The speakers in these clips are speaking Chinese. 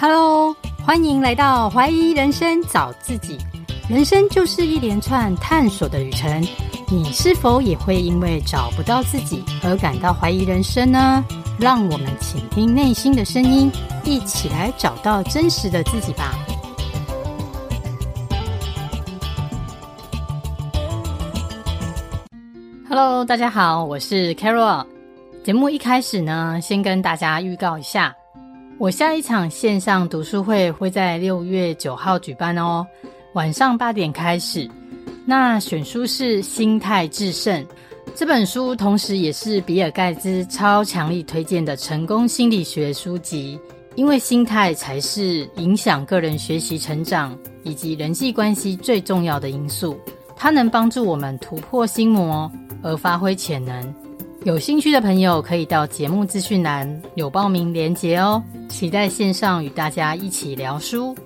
Hello， 欢迎来到怀疑人生找自己。人生就是一连串探索的旅程，你是否也会因为找不到自己而感到怀疑人生呢？让我们倾听内心的声音，一起来找到真实的自己吧。Hello， 大家好，我是 Carol。节目一开始呢，先跟大家预告一下，我下一场线上读书会会在6月9号举办哦，晚上8点开始。那选书是《心态制胜》这本书，同时也是比尔盖茨超强力推荐的成功心理学书籍。因为心态才是影响个人学习成长以及人际关系最重要的因素，它能帮助我们突破心魔而发挥潜能。有兴趣的朋友可以到节目资讯栏有报名连结哦，期待线上与大家一起聊书。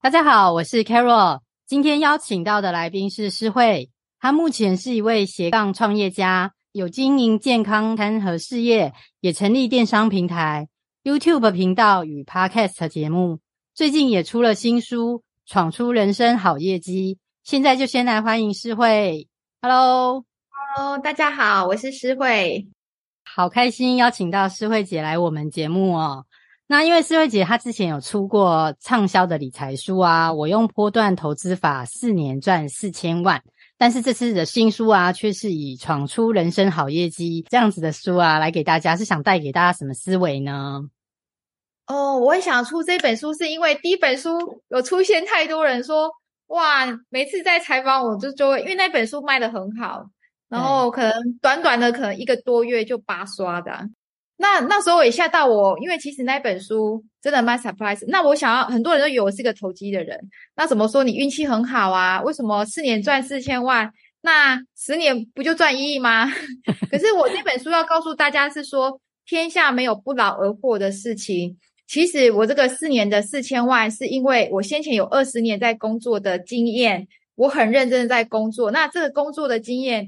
大家好，我是 Carol， 今天邀请到的来宾是诗慧，她目前是一位斜杠创业家，有经营健康餐盒事业，也成立电商平台、YouTube 频道与 Podcast 节目，最近也出了新书《闯出人生好业绩》。现在就先来欢迎诗慧。Hello， 大家好，我是诗慧，好开心邀请到诗慧姐来我们节目哦。那因为诗慧姐她之前有出过畅销的理财书啊，我用波段投资法4年赚4000万，但是这次的新书啊，却是以闯出人生好业绩这样子的书啊，来给大家，是想带给大家什么思维呢？我也想出这本书，是因为第一本书有出现太多人说。哇，每次在采访我就会，因为那本书卖得很好，然后可能短短的可能1个多月就8刷的、啊。那时候也吓到我，因为其实那本书真的蛮 surprise。那我想要很多人都以为我是个投机的人，那怎么说你运气很好啊？为什么4年赚4000万，那10年不就赚1亿吗？可是我这本书要告诉大家是说，天下没有不劳而获的事情。其实我这个4年的4000万是因为我先前有20年在工作的经验，我很认真的在工作，那这个工作的经验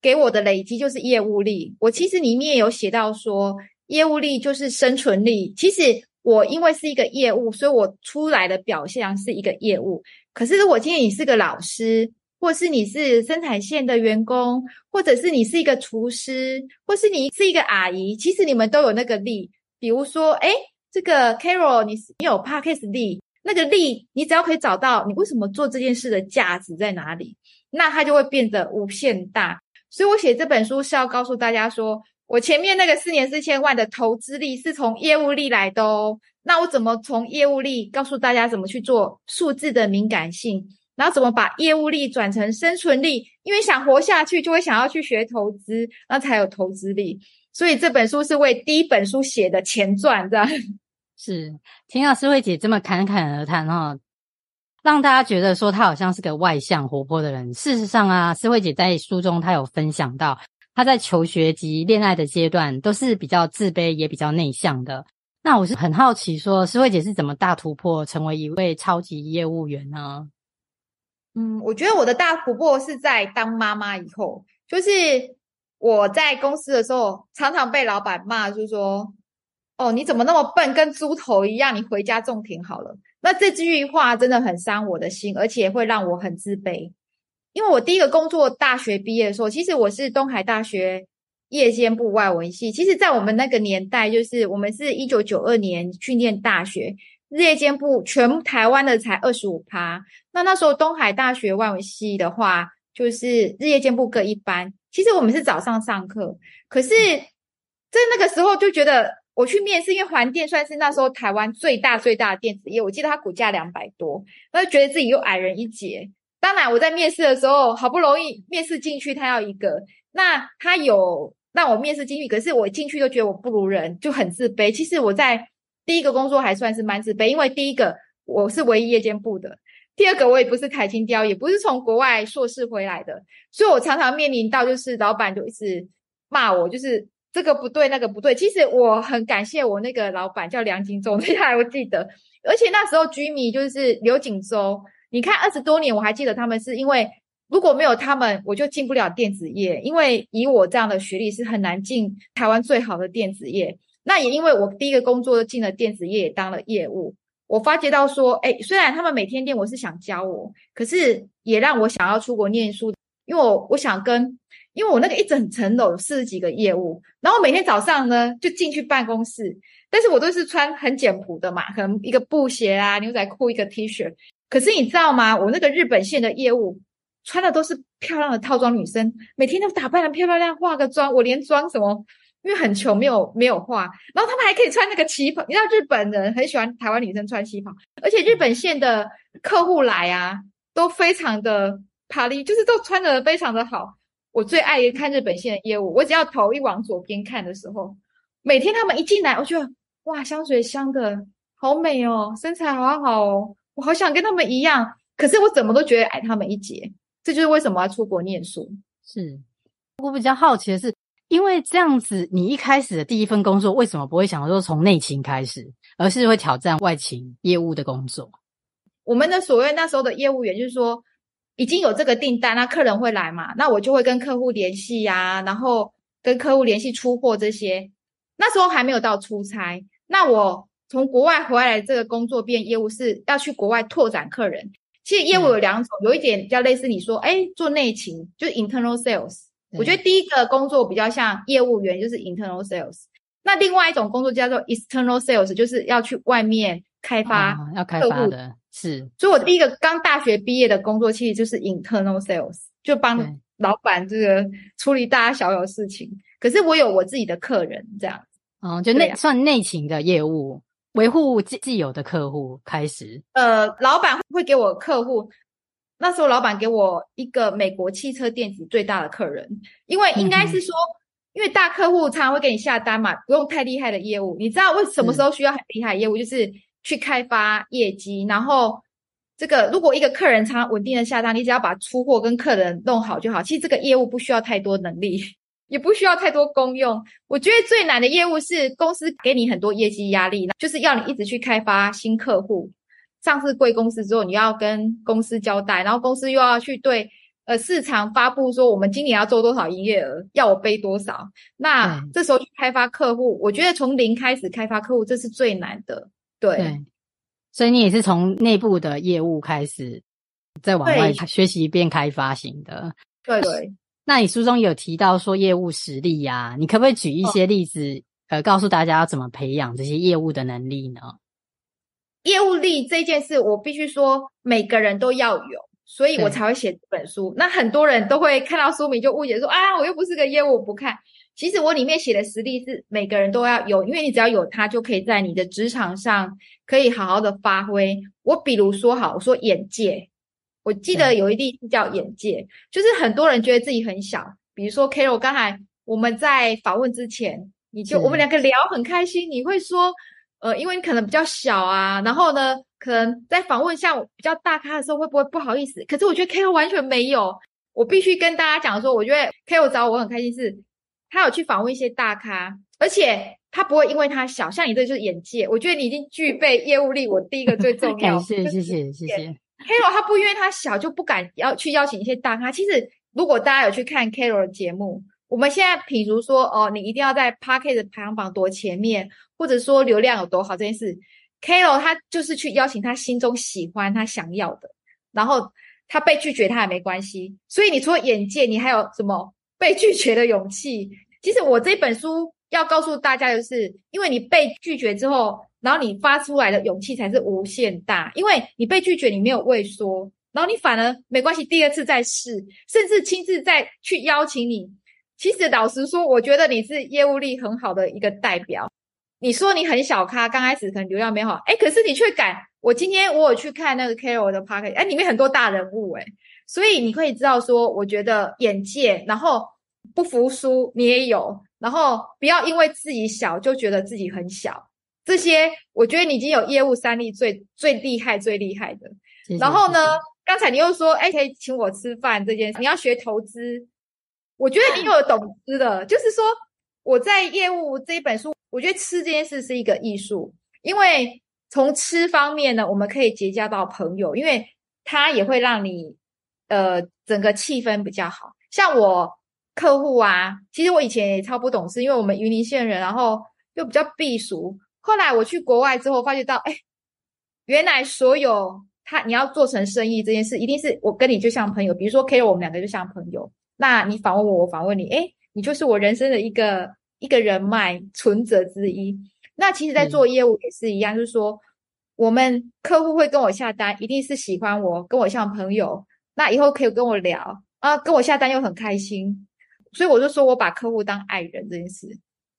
给我的累积就是业务力。我其实里面有写到说，业务力就是生存力。其实我因为是一个业务，所以我出来的表象是一个业务。可是如果今天你是个老师，或是你是生产线的员工，或者是你是一个厨师，或是你是一个阿姨，其实你们都有那个力。比如说这个 Carol 你有 Podcast 力，那个力你只要可以找到你为什么做这件事的价值在哪里，那它就会变得无限大。所以我写这本书是要告诉大家说，我前面那个4年4000万的投资力是从业务力来的哦。那我怎么从业务力告诉大家怎么去做数字的敏感性，然后怎么把业务力转成生存力，因为想活下去就会想要去学投资，那才有投资力。所以这本书是为第一本书写的前传，这样是听到诗慧姐这么侃侃而谈哦，让大家觉得说她好像是个外向活泼的人。事实上啊，诗慧姐在书中她有分享到，她在求学及恋爱的阶段都是比较自卑也比较内向的。那我是很好奇说，诗慧姐是怎么大突破成为一位超级业务员呢？我觉得我的大突破是在当妈妈以后。就是我在公司的时候常常被老板骂，就是说你怎么那么笨，跟猪头一样，你回家种田好了。那这句话真的很伤我的心，而且会让我很自卑。因为我第一个工作大学毕业的时候，其实我是东海大学夜间部外文系。其实在我们那个年代，就是我们是1992年去念大学，夜间部全台湾的才 25%。那时候东海大学外文系的话，就是日夜间部各一班。其实我们是早上上课，可是在那个时候就觉得，我去面试，因为环电算是那时候台湾最大的电子业，我记得它股价200多，那就觉得自己又矮人一截。当然我在面试的时候好不容易面试进去，他要一个，那他有让我面试进去，可是我进去就觉得我不如人，就很自卑。其实我在第一个工作还算是蛮自卑，因为第一个我是唯一夜间部的，第二个我也不是台清交，也不是从国外硕士回来的，所以我常常面临到就是老板就一直骂我，就是这个不对那个不对。其实我很感谢我那个老板叫梁景忠，这还我记得。而且那时候居民就是刘景洲，你看20多年我还记得他们，是因为如果没有他们我就进不了电子业，因为以我这样的学历是很难进台湾最好的电子业。那也因为我第一个工作进了电子业，也当了业务，我发觉到说，虽然他们每天练我是想教我，可是也让我想要出国念书，因为我想跟，因为我那个一整层楼有40几个业务，然后每天早上呢就进去办公室，但是我都是穿很简朴的嘛，可能一个布鞋啊，牛仔裤，一个 T 恤。可是你知道吗？我那个日本线的业务穿的都是漂亮的套装，女生每天都打扮的漂漂亮亮，化个妆，我连妆什么，因为很穷没有化。然后他们还可以穿那个旗袍，你知道日本人很喜欢台湾女生穿旗袍，而且日本线的客户来啊都非常的啪哩，就是都穿的非常的好。我最爱看日本线的业务，我只要头一往左边看的时候，每天他们一进来，我觉得哇，香水香的好美哦，身材好好哦，我好想跟他们一样，可是我怎么都觉得矮他们一截。这就是为什么要出国念书。是，我比较好奇的是，因为这样子你一开始的第一份工作为什么不会想说从内勤开始，而是会挑战外勤业务的工作？我们的所谓那时候的业务员就是说已经有这个订单，那客人会来嘛，那我就会跟客户联系啊，然后跟客户联系出货这些，那时候还没有到出差。那我从国外回来这个工作变业务是要去国外拓展客人。其实业务有两种，有一点比较类似你说做内勤，就是 internal sales。 我觉得第一个工作比较像业务员，就是 internal sales。 那另外一种工作叫做 external sales， 就是要去外面开发客户，要开发的。是，所以我第一个刚大学毕业的工作其实就是 internal sales， 就帮老板这个处理大家小小事情，可是我有我自己的客人这样子。就算内勤的业务，维护既有的客户开始。老板会给我客户，那时候老板给我一个美国汽车电子最大的客人，因为应该是说，因为大客户常常会给你下单嘛，不用太厉害的业务。你知道为什么时候需要很厉害的业务？就是去开发业绩，然后这个如果一个客人常常稳定的下单，你只要把出货跟客人弄好就好。其实这个业务不需要太多能力，也不需要太多功用。我觉得最难的业务是公司给你很多业绩压力，就是要你一直去开发新客户。上市贵公司之后，你要跟公司交代，然后公司又要去对市场发布说我们今年要做多少营业额，要我背多少。那这时候去开发客户，我觉得从零开始开发客户这是最难的。 对，所以你也是从内部的业务开始再往外学习变开发型的。对对。那你书中有提到说业务实力啊，你可不可以举一些例子告诉大家要怎么培养这些业务的能力呢？业务力这件事我必须说每个人都要有，所以我才会写这本书。那很多人都会看到书名就误解说啊，我又不是个业务，我不看。其实我里面写的实力是每个人都要有，因为你只要有它就可以在你的职场上可以好好的发挥。我比如说好，我说眼界，我记得有一例叫眼界，就是很多人觉得自己很小，比如说 Carol 刚才我们在访问之前，我们两个聊很开心，你会说因为你可能比较小啊，然后呢可能在访问像比较大咖的时候会不会不好意思，可是我觉得 Carol 完全没有。我必须跟大家讲说，我觉得 Carol 找我很开心是他有去访问一些大咖，而且他不会因为他小，像你这就是眼界，我觉得你已经具备业务力。我第一个最重要，谢谢。Carol 他不因为他小就不敢要去邀请一些大咖。其实如果大家有去看 Carol 的节目，我们现在比如说你一定要在 Podcast 排行榜多前面，或者说流量有多好这件事， Carol 他就是去邀请他心中喜欢他想要的，然后他被拒绝他也没关系。所以你除了眼界，你还有什么被拒绝的勇气？其实我这本书要告诉大家的是，因为你被拒绝之后，然后你发出来的勇气才是无限大，因为你被拒绝你没有畏缩，然后你反而没关系，第二次再试，甚至亲自再去邀请你。其实老实说，我觉得你是业务力很好的一个代表。你说你很小咖，刚开始可能流量没好，可是你却敢。我今天有去看那个 Carol 的 Podcast， 里面很多大人物所以你可以知道说，我觉得眼界，然后不服输你也有，然后不要因为自己小就觉得自己很小，这些我觉得你已经有业务三力最厉害的。然后呢，刚才你又说可以请我吃饭这件事，你要学投资，我觉得你有懂吃的就是说我在业务这一本书，我觉得吃这件事是一个艺术，因为从吃方面呢我们可以结交到朋友，因为它也会让你整个气氛比较好。像我客户啊，其实我以前也超不懂事，因为我们云林县人，然后又比较避俗。后来我去国外之后发觉到，哎，原来所有你要做成生意这件事，一定是我跟你就像朋友，比如说 Carol 我们两个就像朋友，那你访问我，我访问你，哎，你就是我人生的一个人脉存折之一。那其实在做业务也是一样，就是说我们客户会跟我下单，一定是喜欢我，跟我像朋友，那以后可以跟我聊啊，跟我下单又很开心。所以我就说我把客户当爱人这件事，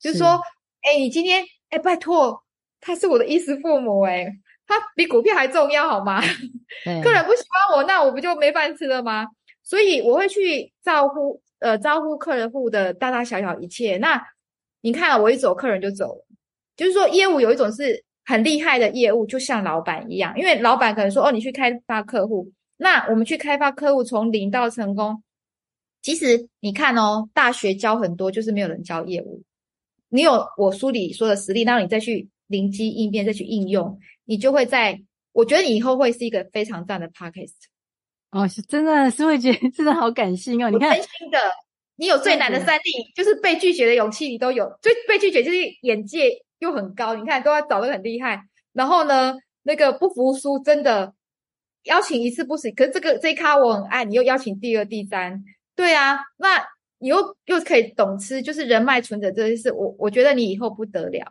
就是说哎，你今天哎，拜托，他是我的衣食父母，哎，他比股票还重要好吗？客人不喜欢我，那我不就没饭吃了吗？所以我会去招呼客户的大大小小一切。那你看啊，我一走客人就走了。就是说业务有一种是很厉害的业务，就像老板一样，因为老板可能说，哦，你去开发客户，那我们去开发客户从零到成功，其实你看哦，大学教很多，就是没有人教业务。你有我书里说的实力，让你再去灵机应变，再去应用，你就会在，我觉得你以后会是一个非常赞的 podcast。哦，是真的是会觉得真的好感性哦，你看真心的，你有最难的三力，就是被拒绝的勇气你都有，就被拒绝就是眼界又很高，你看都要找得很厉害。然后呢，那个不服输，真的邀请一次不行，可是这一咖我很爱，你又邀请第二、第三，对啊，那你又可以懂吃，就是人脉存折这件事，我觉得你以后不得了。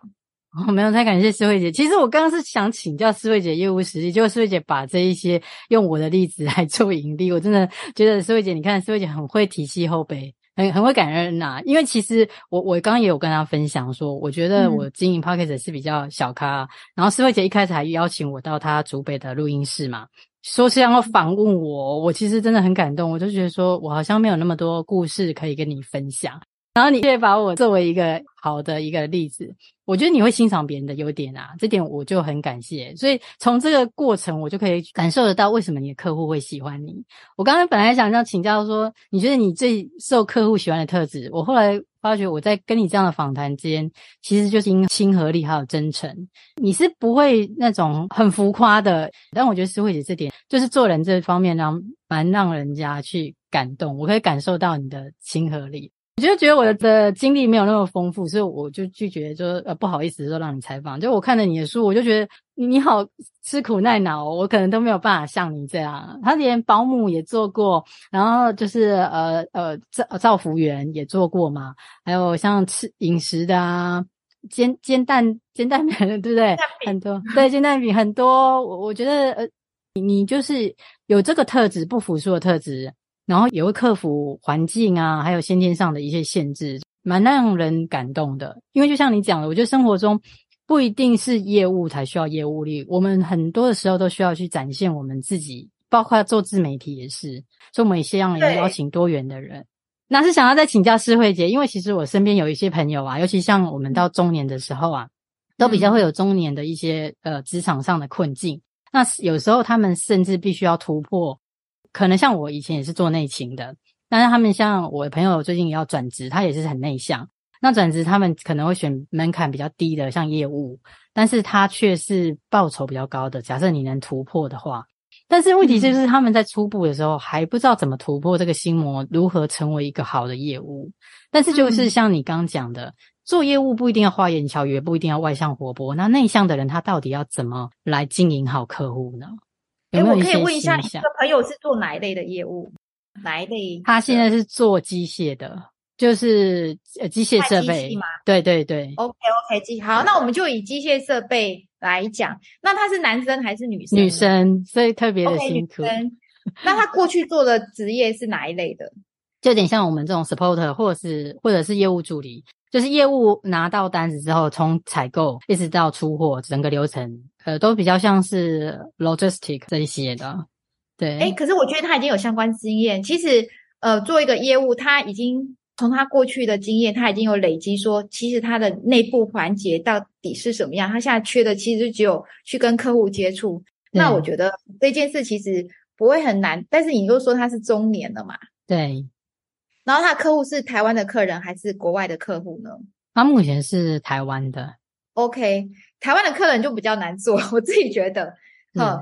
哦，没有，太感谢思慧姐。其实我刚刚是想请教思慧姐业务实力，就思慧姐把这一些用我的例子来做盈利，我真的觉得思慧姐，你看思慧姐很会提携后辈，很会感恩啊。因为其实我刚刚也有跟她分享说，我觉得我经营 podcast 是比较小咖，然后思慧姐一开始还邀请我到她竹北的录音室嘛，说是要访问我，我其实真的很感动，我就觉得说我好像没有那么多故事可以跟你分享，然后你却把我作为一个好的一个例子，我觉得你会欣赏别人的优点啊，这点我就很感谢。所以从这个过程我就可以感受得到为什么你的客户会喜欢你。我刚才本来想要请教说，你觉得你最受客户喜欢的特质，我后来发觉我在跟你这样的访谈之间其实就是亲和力还有真诚，你是不会那种很浮夸的，但我觉得思慧姐这点就是做人这方面蛮让人家去感动，我可以感受到你的亲和力。我就觉得我的经历没有那么丰富，所以我就拒绝说不好意思说让你采访，就我看了你的书我就觉得你好吃苦耐劳，我可能都没有办法像你这样。他连保姆也做过，然后就是照服员也做过嘛，还有像吃饮食的啊，煎蛋饼对不对？很多，对，煎蛋饼很多。我觉得你就是有这个特质，不服输的特质，然后也会克服环境啊，还有先天上的一些限制，蛮让人感动的。因为就像你讲的，我觉得生活中不一定是业务才需要业务力，我们很多的时候都需要去展现我们自己，包括做自媒体也是，所以我们也希望也邀请多元的人。那是想要再请教思慧姐，因为其实我身边有一些朋友啊，尤其像我们到中年的时候啊，都比较会有中年的一些职场上的困境，那有时候他们甚至必须要突破，可能像我以前也是做内勤的，但是他们像我的朋友最近也要转职，他也是很内向，那转职他们可能会选门槛比较低的像业务，但是他却是报酬比较高的，假设你能突破的话。但是问题就是他们在初步的时候还不知道怎么突破这个心魔，如何成为一个好的业务。但是就是像你刚讲的，做业务不一定要花言巧语，不一定要外向活泼，那内向的人他到底要怎么来经营好客户呢？我可以问一下，你这个朋友是做哪一类的业务？哪一类？他现在是做机械的，就是机械设备吗？对对对。OK， 好，那我们就以机械设备来讲。那他是男生还是女生？女生，所以特别的辛苦。Okay， 那他过去做的职业是哪一类的？就有点像我们这种 supporter， 或者是业务助理，就是业务拿到单子之后，从采购一直到出货，整个流程都比较像是 logistic 这一些的。对，可是我觉得他已经有相关经验。其实做一个业务，他已经从他过去的经验，他已经有累积说，其实他的内部环节到底是什么样，他现在缺的其实只有去跟客户接触。那我觉得这件事其实不会很难，但是你又说他是中年了嘛，对，然后他的客户是台湾的客人还是国外的客户呢？他目前是台湾的。OK， 台湾的客人就比较难做，我自己觉得，他要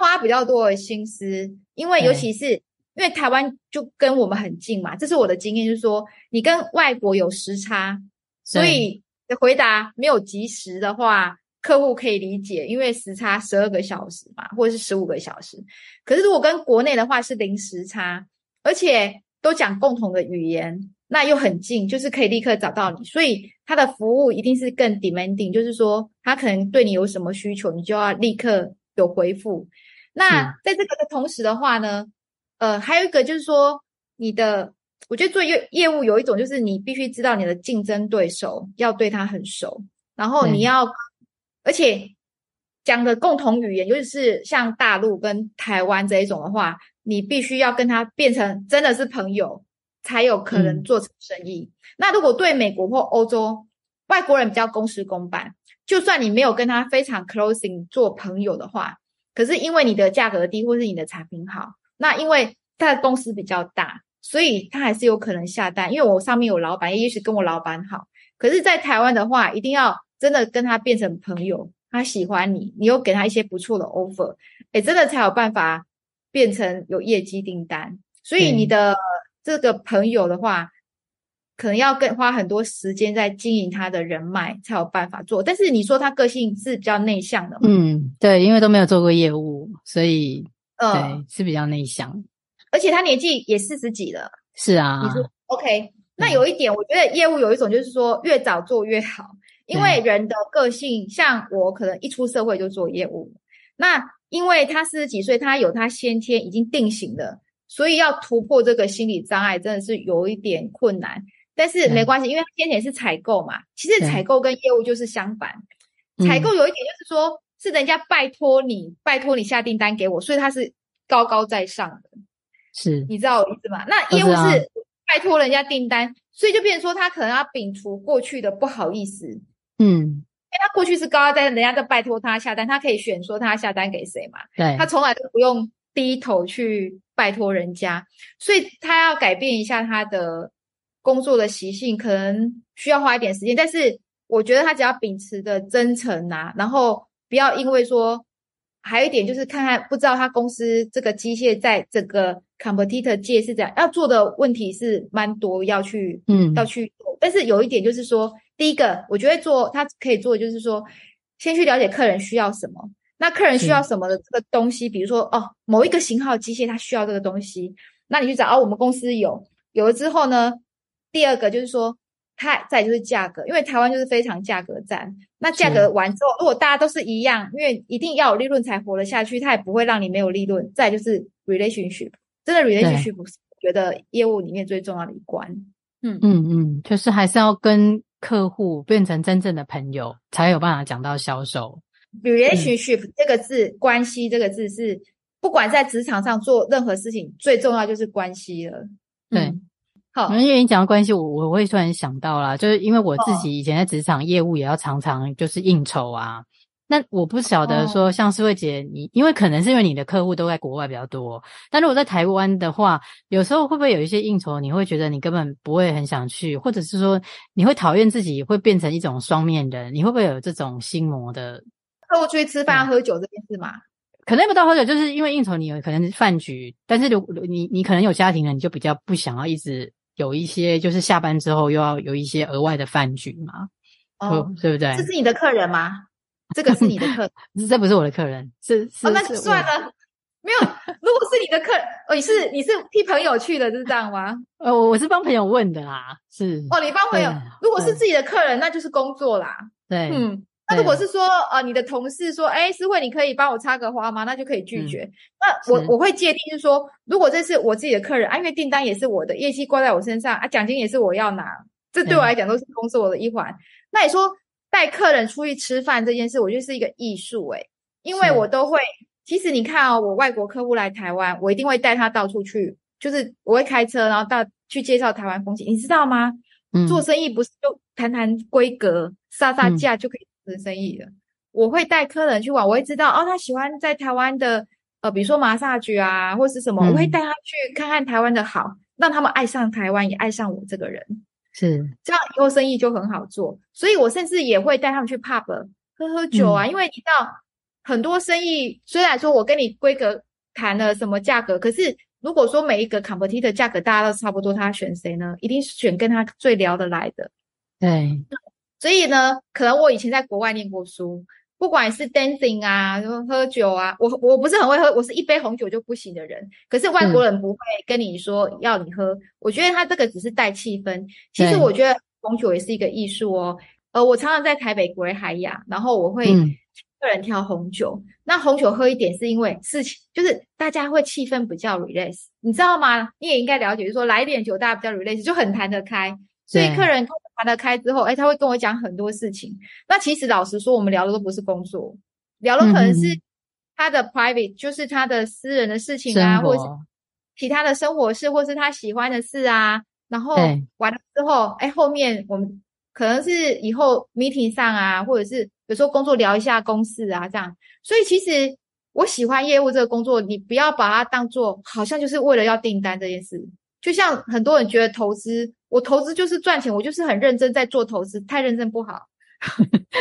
花比较多的心思，因为尤其是因为台湾就跟我们很近嘛，这是我的经验，就是说你跟外国有时差，所以回答没有及时的话，客户可以理解，因为时差12个小时嘛，或者是15个小时。可是如果跟国内的话是零时差，而且都讲共同的语言，那又很近，就是可以立刻找到你，所以他的服务一定是更 demanding， 就是说他可能对你有什么需求，你就要立刻有回复。那在这个的同时的话呢，还有一个就是说你的，我觉得做业务有一种就是你必须知道你的竞争对手，要对他很熟，然后你要而且讲的共同语言，尤其是像大陆跟台湾这一种的话，你必须要跟他变成真的是朋友才有可能做成生意。那如果对美国或欧洲外国人比较公事公办，就算你没有跟他非常 closing 做朋友的话，可是因为你的价格低或是你的产品好，那因为他的公司比较大，所以他还是有可能下单，因为我上面有老板，也许跟我老板好。可是在台湾的话，一定要真的跟他变成朋友，他喜欢你，你又给他一些不错的 offer， 真的才有办法变成有业绩订单。所以你的这个朋友的话，可能要更花很多时间在经营他的人脉才有办法做。但是你说他个性是比较内向的吗？对，因为都没有做过业务，所以对，是比较内向，而且他年纪也40几了。是啊，你说 OK。 那有一点我觉得业务有一种就是说越早做越好，因为人的个性，像我可能一出社会就做业务，那因为他40几岁，他有他先天已经定型的，所以要突破这个心理障碍真的是有一点困难。但是没关系，因为先前是采购嘛，其实采购跟业务就是相反。采购有一点就是说是人家拜托你下订单给我，所以他是高高在上的，是，你知道我意思吗？那业务是拜托人家订单，所以就变成说他可能要摒除过去的不好意思。因为他过去是高高在上，人家在拜托他下单，他可以选说他下单给谁嘛，对，他从来都不用低头去拜托人家，所以他要改变一下他的工作的习性，可能需要花一点时间。但是我觉得他只要秉持的真诚啊，然后不要因为说，还有一点就是看看不知道他公司这个机械在整个 competitor 界是怎样，要做的问题是蛮多要去做。但是有一点就是说，第一个我觉得他可以做的就是说，先去了解客人需要什么。那客人需要什么的这个东西，比如说某一个型号机械他需要这个东西，那你去找我们公司有了之后呢，第二个就是说再就是价格，因为台湾就是非常价格战。那价格完之后，如果大家都是一样，因为一定要有利润才活得下去，他也不会让你没有利润。再就是 relationship， 真的 relationship 我觉得业务里面最重要的一关。就是还是要跟客户变成真正的朋友，才有办法讲到销售。relationship 这个字，关系这个字，是不管在职场上做任何事情最重要就是关系了。对，好，因为你讲到关系，我会突然想到啦，就是因为我自己以前在职场业务也要常常就是应酬啊。那我不晓得说像诗慧姐你，因为可能是因为你的客户都在国外比较多，但如果在台湾的话，有时候会不会有一些应酬你会觉得你根本不会很想去，或者是说你会讨厌自己会变成一种双面人，你会不会有这种心魔的？客户出去吃饭喝酒这件事嘛，可能不到喝酒，就是因为应酬你有可能饭局，但是你可能有家庭了，你就比较不想要一直有一些就是下班之后又要有一些额外的饭局嘛，对不对？这是你的客人吗？这个是你的客人？这不是我的客人，是那就算了。没有，如果是你的客人，你是替朋友去的，是这样吗？我是帮朋友问的啦，是。你帮朋友，如果是自己的客人，那就是工作啦。对，那如果是说你的同事说诗慧你可以帮我插个花吗，那就可以拒绝。那我会界定就是说，如果这是我自己的客人，因为订单也是我的，业绩挂在我身上奖金也是我要拿，这对我来讲都是工作的一环。那你说带客人出去吃饭这件事，我觉得是一个艺术因为我都会，其实你看我外国客户来台湾，我一定会带他到处去，就是我会开车然后去介绍台湾风景，你知道吗？做生意不是就谈规格杀杀价就可以生意的，我会带客人去玩，我会知道他喜欢在台湾的比如说马萨局啊或是什么，我会带他去看看台湾的好，让他们爱上台湾也爱上我这个人，是这样以后生意就很好做。所以我甚至也会带他们去 pub 喝酒因为你知道很多生意虽然说我跟你规格谈了什么价格，可是如果说每一个 competitor 的价格大家都差不多，他选谁呢？一定选跟他最聊得来的。对，所以呢，可能我以前在国外念过书，不管是 dancing 啊，喝酒啊，我不是很会喝，我是一杯红酒就不行的人。可是外国人不会跟你说要你喝，我觉得他这个只是带气氛。其实我觉得红酒也是一个艺术哦。我常常在台北国瑞海雅，然后我会个人挑红酒。那红酒喝一点是因为事情就是大家会气氛比较 relax， 你知道吗？你也应该了解，就是说来一点酒大家比较 relax， 就很谈得开。所以客人跟我谈得开之后，他会跟我讲很多事情。那其实老实说，我们聊的都不是工作，聊的可能是他的 private， 就是他的私人的事情啊，或是其他的生活事，或是他喜欢的事啊。然后完了之后，后面我们可能是以后 meeting 上啊，或者是有时候工作聊一下公事啊，这样。所以其实我喜欢业务这个工作，你不要把它当做好像就是为了要订单这件事。就像很多人觉得投资，我投资就是赚钱，我就是很认真在做投资，太认真不好。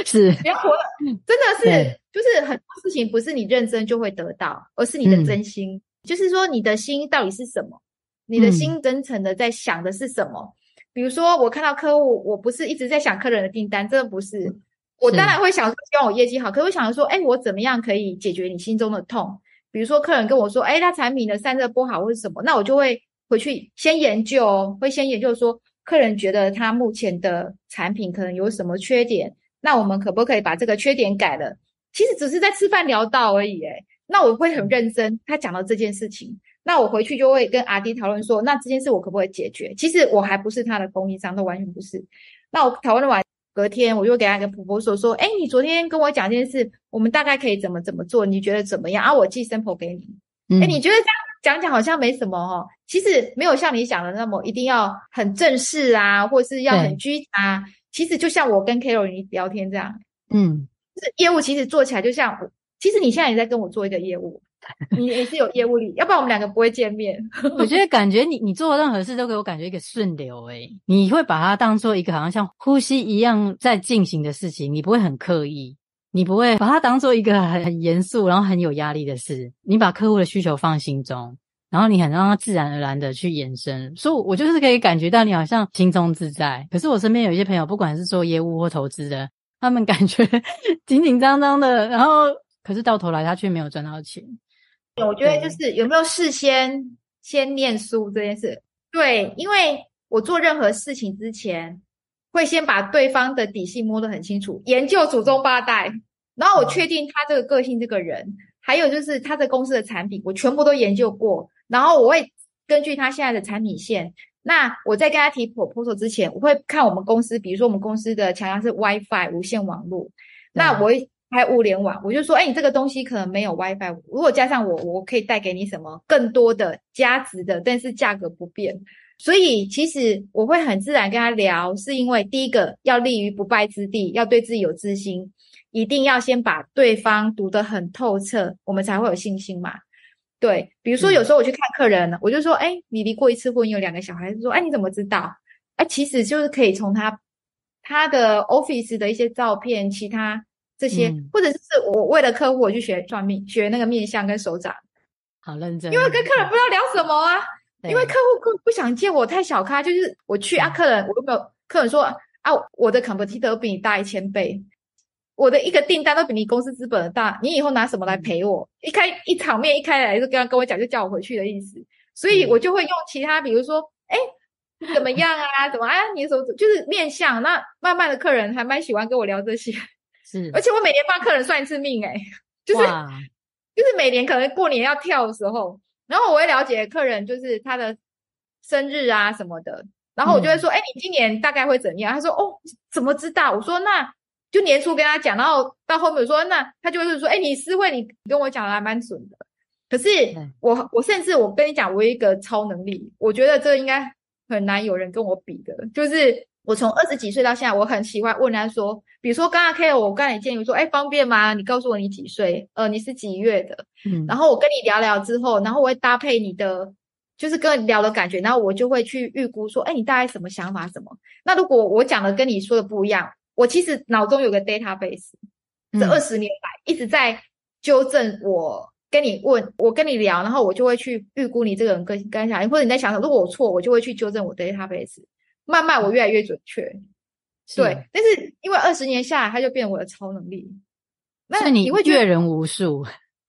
是，不要活了，真的是，就是很多事情不是你认真就会得到，而是你的真心。就是说你的心到底是什么？你的心真诚的在想的是什么？比如说我看到客户，我不是一直在想客人的订单，真的不是。我当然会想说希望我业绩好，可是我想说，我怎么样可以解决你心中的痛？比如说客人跟我说，他产品的散热不好或是什么，那我就会回去先研究会先研究说客人觉得他目前的产品可能有什么缺点，那我们可不可以把这个缺点改了？其实只是在吃饭聊到而已那我会很认真，他讲到这件事情，那我回去就会跟阿弟讨论说，那这件事我可不可以解决？其实我还不是他的供应商，都完全不是。那我讨论完隔天，我就给他一个 proposal 说，你昨天跟我讲这件事，我们大概可以怎么做，你觉得怎么样啊？我寄 sample 给你。你觉得这样讲好像没什么其实没有像你想的那么一定要很正式啊，或是要很拘谨啊。其实就像我跟 Carol 聊天这样，就是业务其实做起来就像，其实你现在也在跟我做一个业务，你也是有业务力，要不然我们两个不会见面。我觉得感觉你做任何事都给我感觉一个顺流你会把它当做一个好像像呼吸一样在进行的事情，你不会很刻意。你不会把它当做一个很严肃然后很有压力的事，你把客户的需求放心中，然后你很让它自然而然的去延伸。所以我就是可以感觉到你好像轻松自在。可是我身边有一些朋友，不管是做业务或投资的，他们感觉紧紧张张的，然后可是到头来他却没有赚到钱。我觉得就是有没有事先念书这件事。对，因为我做任何事情之前会先把对方的底细摸得很清楚，研究祖宗八代，然后我确定他这个个性，这个人，还有就是他的公司的产品，我全部都研究过，然后我会根据他现在的产品线，那我在跟他提 proposal 之前，我会看我们公司，比如说我们公司的强项是 Wi-Fi 无线网络，那我会开物联网，我就说你这个东西可能没有 Wi-Fi， 如果加上我可以带给你什么更多的价值的，但是价格不变。所以其实我会很自然跟他聊，是因为第一个要立于不败之地，要对自己有自信，一定要先把对方读得很透彻，我们才会有信心嘛。对，比如说有时候我去看客人，我就说你离过一次婚，有两个小孩，说你怎么知道？其实就是可以从他的 office 的一些照片，其他这些，或者是我为了客户我去学算命，学那个面相跟手掌，好认真，因为跟客人不知道聊什么啊。因为客户不想见我太小咖，就是我去客人，我有没有客人说我的 competitor 比你大1000倍，我的一个订单都比你公司资本大，你以后拿什么来赔我？一场面一开来就跟我讲，就叫我回去的意思。所以我就会用其他，比如说怎么样啊，怎么啊，你的手指就是面相。那慢慢的客人还蛮喜欢跟我聊这些，是，而且我每年帮客人算一次命就是每年可能过年要跳的时候。然后我会了解客人就是他的生日啊什么的，然后我就会说你今年大概会怎样？他说怎么知道？我说那就年初跟他讲，然后到后面我说那他就会说你私会你跟我讲的还蛮准的。可是我甚至我跟你讲，我有一个超能力，我觉得这应该很难有人跟我比的，就是我从20几岁到现在，我很喜欢问他说，比如说刚刚 Carol 我刚才建议我说方便吗？你告诉我你几岁，你是几月的，然后我跟你聊聊之后，然后我会搭配你的就是跟你聊的感觉，然后我就会去预估说你大概什么想法什么。那如果我讲的跟你说的不一样，我其实脑中有个 database， 这20年来一直在纠正我跟你聊，然后我就会去预估你这个人跟想，或者你在想什么，如果我错我就会去纠正我 database， 慢慢我越来越准确。对，但是因为20年下来它就变成我的超能力。那你会阅人无数。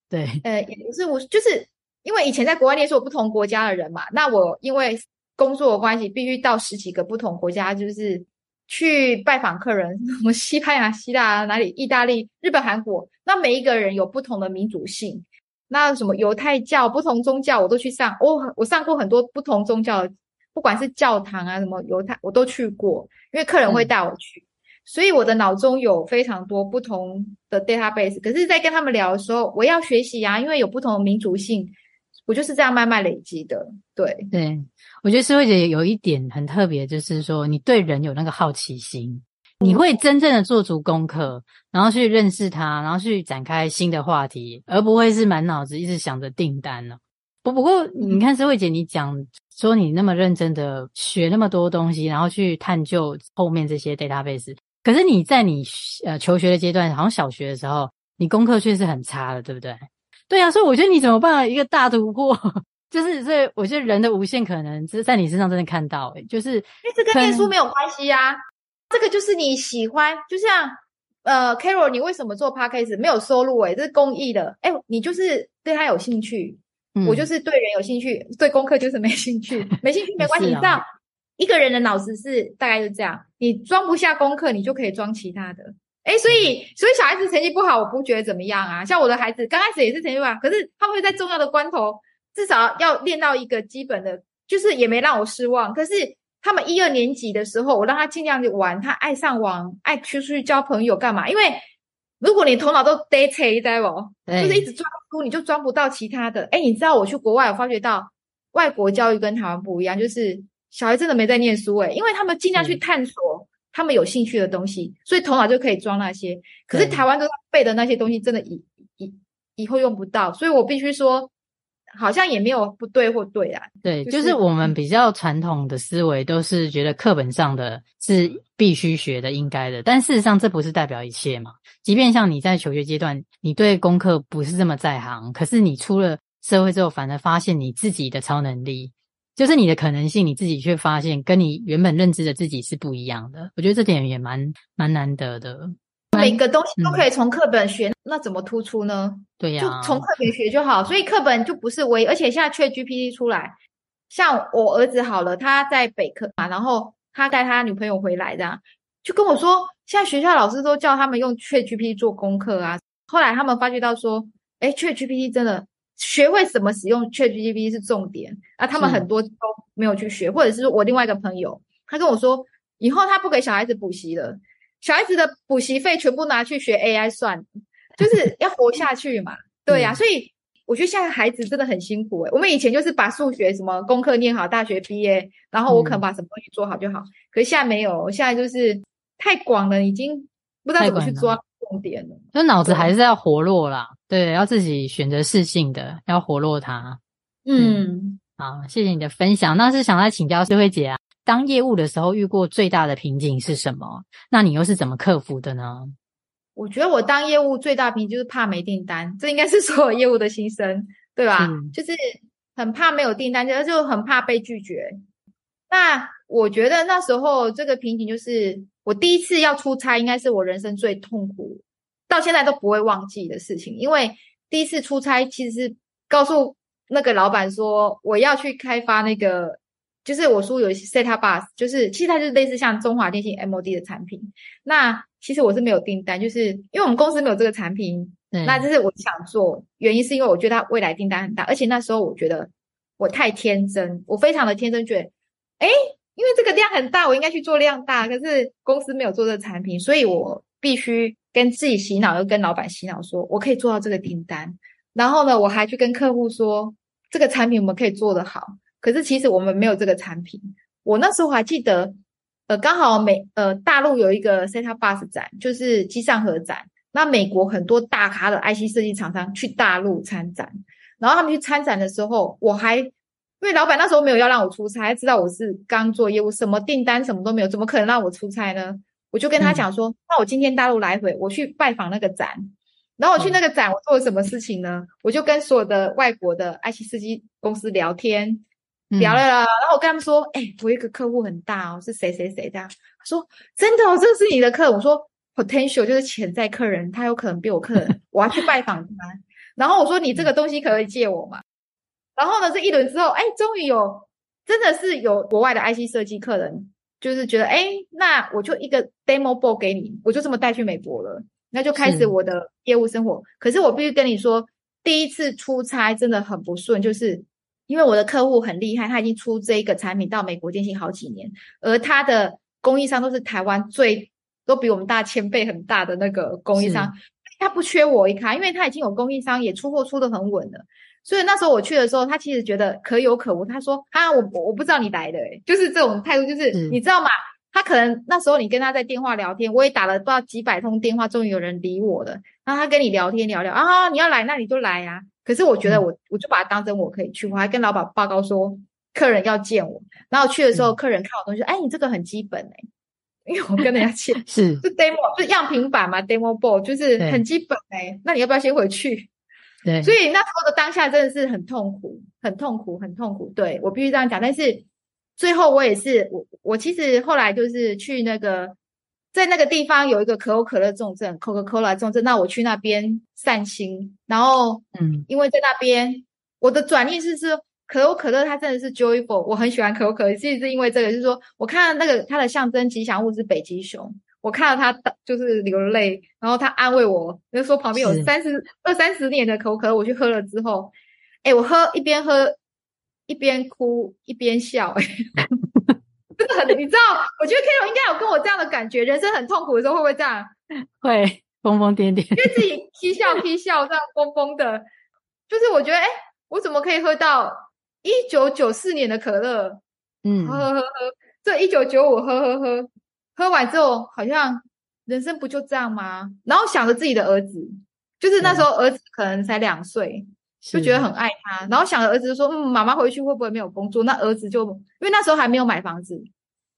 对，也不是无数，就是因为以前在国外念书，我不同国家的人嘛，那我因为工作的关系必须到十几个不同国家，就是去拜访客人，什么西班牙、希腊哪里、意大利、日本、韩国，那每一个人有不同的民族性，那什么犹太教不同宗教我都去上，我上过很多不同宗教，不管是教堂啊什么犹太我都去过，因为客人会带我去，所以我的脑中有非常多不同的 database。 可是在跟他们聊的时候，我要学习啊，因为有不同的民族性，我就是这样慢慢累积的。对对，我觉得诗慧姐有一点很特别，就是说你对人有那个好奇心，你会真正的做足功课，然后去认识他，然后去展开新的话题，而不会是满脑子一直想着订单了。不过你看诗慧姐，你讲说你那么认真的学那么多东西，然后去探究后面这些 database， 可是你在你求学的阶段，好像小学的时候你功课确实很差的，对不对？对啊，所以我觉得你怎么办了一个大突破，就是所以我觉得人的无限可能在你身上真的看到、就是因为这跟念书没有关系啊，这个就是你喜欢，就像Carol 你为什么做 Podcast 没有收入，这是公益的，你就是对他有兴趣、我就是对人有兴趣，对功课就是没兴趣，没兴趣没关系、啊、你知道一个人的脑子是大概就这样，你装不下功课你就可以装其他的。所以小孩子成绩不好我不觉得怎么样啊，像我的孩子刚开始也是成绩不好，可是他们会在重要的关头至少要练到一个基本的，就是也没让我失望。可是他们一二年级的时候，我让他尽量去玩，他爱上网，爱出去交朋友干嘛，因为如果你头脑都呆切呆哦，就是一直装书你就装不到其他的。你知道我去国外我发觉到外国教育跟台湾不一样，就是小孩真的没在念书因为他们尽量去探索他们有兴趣的东西，所以头脑就可以装那些。可是台湾都背的那些东西真的以后用不到，所以我必须说好像也没有不对或对啊。对、就是我们比较传统的思维都是觉得课本上的是必须学的应该的，但事实上这不是代表一切嘛。即便像你在求学阶段你对功课不是这么在行，可是你出了社会之后反而发现你自己的超能力，就是你的可能性，你自己却发现跟你原本认知的自己是不一样的。我觉得这点也蛮难得的。每个东西都可以从课本学、那怎么突出呢？对呀、就从课本学就好，所以课本就不是唯一。而且现在 ChatGPT 出来，像我儿子好了，他在北科嘛，然后他带他女朋友回来这样，就跟我说现在学校老师都叫他们用 ChatGPT 做功课啊。后来他们发觉到说ChatGPT 真的学会怎么使用 ChatGPT 是重点啊，他们很多都没有去学。或者是我另外一个朋友，他跟我说以后他不给小孩子补习了，小孩子的补习费全部拿去学 AI 算，就是要活下去嘛。对啊，所以我觉得现在孩子真的很辛苦我们以前就是把数学什么功课念好，大学毕业然后我可能把什么东西做好就好，可是现在没有，现在就是太广了，已经不知道怎么去抓重点了，就脑子还是要活络啦。对，要自己选择适性的，要活络它。好，谢谢你的分享。那是想来请教诗慧姐啊，当业务的时候遇过最大的瓶颈是什么？那你又是怎么克服的呢？我觉得我当业务最大瓶就是怕没订单，这应该是所有业务的心声，对吧？就是很怕没有订单，就很怕被拒绝。那我觉得那时候这个瓶颈就是我第一次要出差，应该是我人生最痛苦到现在都不会忘记的事情。因为第一次出差其实是告诉那个老板说我要去开发那个，就是我书有 set-top box， 就是其实它就是类似像中华电信 MOD 的产品。那其实我是没有订单，就是因为我们公司没有这个产品，那这是我想做，原因是因为我觉得它未来订单很大，而且那时候我觉得我太天真，我非常的天真，觉得因为这个量很大我应该去做量大，可是公司没有做这个产品，所以我必须跟自己洗脑，又跟老板洗脑说我可以做到这个订单。然后呢我还去跟客户说这个产品我们可以做得好，可是其实我们没有这个产品。我那时候还记得刚好大陆有一个 set-top box 展，就是机上盒展，那美国很多大咖的 IC 设计厂商去大陆参展，然后他们去参展的时候，我还因为老板那时候没有要让我出差，知道我是刚做业务，什么订单什么都没有，怎么可能让我出差呢？我就跟他讲说那我今天大陆来回我去拜访那个展，然后我去那个展我做了什么事情呢？我就跟所有的外国的 IC 设计公司聊天，聊了啦、然后我跟他们说我有一个客户很大哦，是谁谁谁这样。他说真的哦，这是你的客人？我说 potential 就是潜在客人，他有可能比我客人，我要去拜访他。然后我说你这个东西可以借我嘛？然后呢，这一轮之后终于有真的是有国外的 IC 设计客人就是觉得那我就一个 demo ball 给你，我就这么带去美国了，那就开始我的业务生活。可是我必须跟你说，第一次出差真的很不顺，就是因为我的客户很厉害，他已经出这个产品到美国电信好几年，而他的供应商都是台湾都比我们大千倍很大的那个供应商，他不缺我一咖，因为他已经有供应商，也出货出得很稳了。所以那时候我去的时候，他其实觉得可有可无，他说我不知道你来的就是这种态度，就是你知道吗？他可能那时候你跟他在电话聊天，我也打了不知道几百通电话，终于有人理我了，然后他跟你聊天聊啊，你要来那你就来啊。可是我觉得我就把它当成我可以去，我还跟老板报告说客人要见我，然后去的时候客人看我东西你这个很基本因为我跟人家见是就 demo 就样品版嘛 demo board 就是很基本那你要不要先回去？对，所以那时候的当下真的是很痛苦很痛苦很痛苦，对，我必须这样讲。但是最后我也是我其实后来就是去那个在那个地方有一个可口可乐重症 Coca-Cola 重症，那我去那边散心，然后因为在那边我的转念是可口可乐它真的是 joyful， 我很喜欢可口可乐，其实是因为这个，就是说我看到那个它的象征吉祥物是北极熊，我看到它就是流泪，然后它安慰我，就是说旁边有二三十年的可口可乐，我去喝了之后我一边喝一边哭一边笑真的很，你知道我觉得 Carol 应该有跟我这样的感觉，人生很痛苦的时候会不会这样？会疯疯癫癫，因为自己嬉笑嬉笑这样疯疯的，就是我觉得我怎么可以喝到1994年的可乐喝这1995喝完之后好像人生不就这样吗？然后想着自己的儿子，就是那时候儿子可能才2岁，就觉得很爱他，然后想着儿子就说妈妈回去会不会没有工作，那儿子就因为那时候还没有买房子，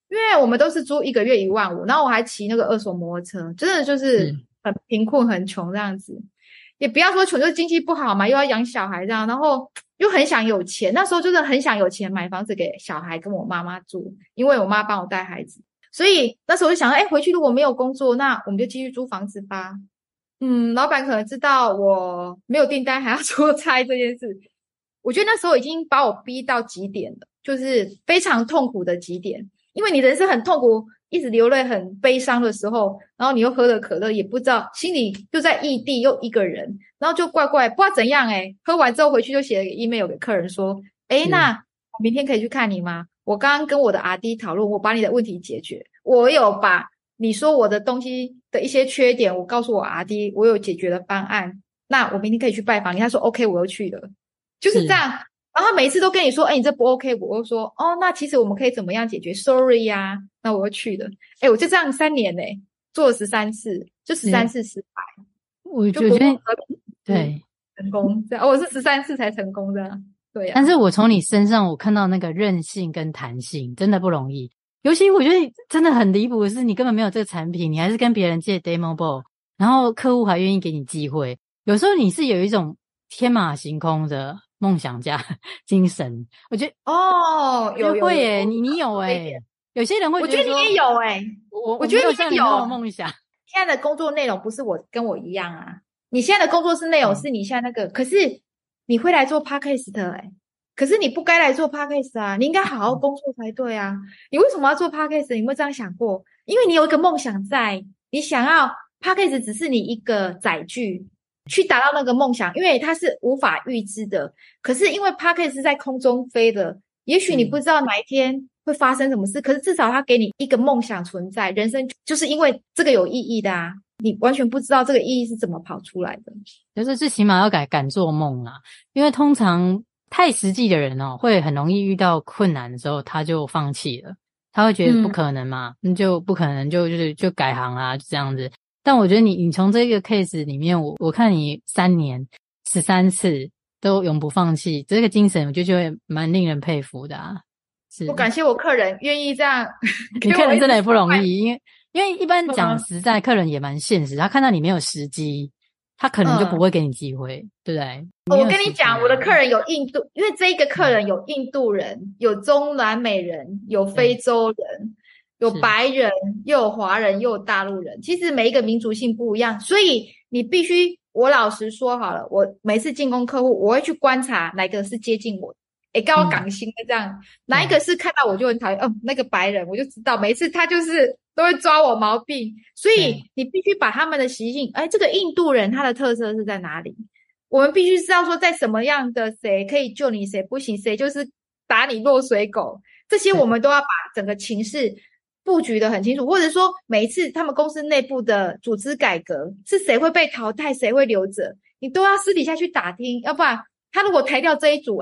因为我们都是租1个月15000，然后我还骑那个二手摩托车，真的就是很贫困很穷这样子，也不要说穷，就是经济不好嘛，又要养小孩这样，然后又很想有钱，那时候就是很想有钱买房子给小孩跟我妈妈住，因为我妈帮我带孩子，所以那时候我就想回去如果没有工作，那我们就继续租房子吧。老板可能知道我没有订单还要出差这件事，我觉得那时候已经把我逼到极点了，就是非常痛苦的极点，因为你人生很痛苦，一直流泪很悲伤的时候，然后你又喝了可乐，也不知道心里就在异地又一个人，然后就怪怪不知道怎样喝完之后回去就写了个 email 给客人说那我明天可以去看你吗？我刚刚跟我的 RD 讨论，我把你的问题解决，我有把你说我的东西的一些缺点我告诉我 RD， 我有解决的方案，那我明天可以去拜访你。他说 OK， 我又去了，就是这样然后每一次都跟你说你这不 OK， 我又说那其实我们可以怎么样解决 sorry 啊，那我又去了我就这样3年做了13次，就13次失败，我觉得对成功这样我是13次才成功的对啊。但是我从你身上我看到那个韧性跟弹性真的不容易，尤其我觉得真的很离谱的是你根本没有这个产品，你还是跟别人借 demo ball， 然后客户还愿意给你机会，有时候你是有一种天马行空的梦想家精神，我觉得有会你有有些人会觉得我觉得你也有我觉得你有梦想。现在的工作内容不是我跟我一样啊，你现在的工作是内容是你现在那个可是你会来做 podcast 可是你不该来做 podcast 啊，你应该好好工作才对啊，你为什么要做 podcast？ 你有没有这样想过？因为你有一个梦想在，你想要 podcast 只是你一个载具去达到那个梦想，因为它是无法预知的，可是因为 podcast 是在空中飞的，也许你不知道哪一天会发生什么事，可是至少它给你一个梦想存在，人生就是因为这个有意义的啊，你完全不知道这个意义是怎么跑出来的，就是最起码要敢做梦啦，因为通常太实际的人会很容易遇到困难的时候他就放弃了，他会觉得不可能嘛，那就不可能就改行啦，就这样子。但我觉得你从这个 case 里面我看你3年13次都永不放弃，这个精神我就觉得蛮令人佩服的啊。是我感谢我客人愿意这样你客人真的也不容易因为一般讲实在客人也蛮现实，他看到你没有时机，他可能就不会给你机会、对不对？我跟你讲，我的客人有印度，因为这个客人有印度人，有中南美人，有非洲人，有白人，又有华人，又有大陆人，其实每一个民族性不一样，所以你必须，我老实说好了，我每次进攻客户，我会去观察哪个是接近我的，跟我港星的这样，哪一个是看到我就很讨厌，那个白人我就知道，每一次他就是都会抓我毛病，所以你必须把他们的习性，这个印度人他的特色是在哪里？我们必须知道说，在什么样的谁可以救你，谁不行，谁就是打你落水狗，这些我们都要把整个情势布局得很清楚，或者说每一次他们公司内部的组织改革是谁会被淘汰，谁会留着，你都要私底下去打听，要不然他如果裁掉这一组，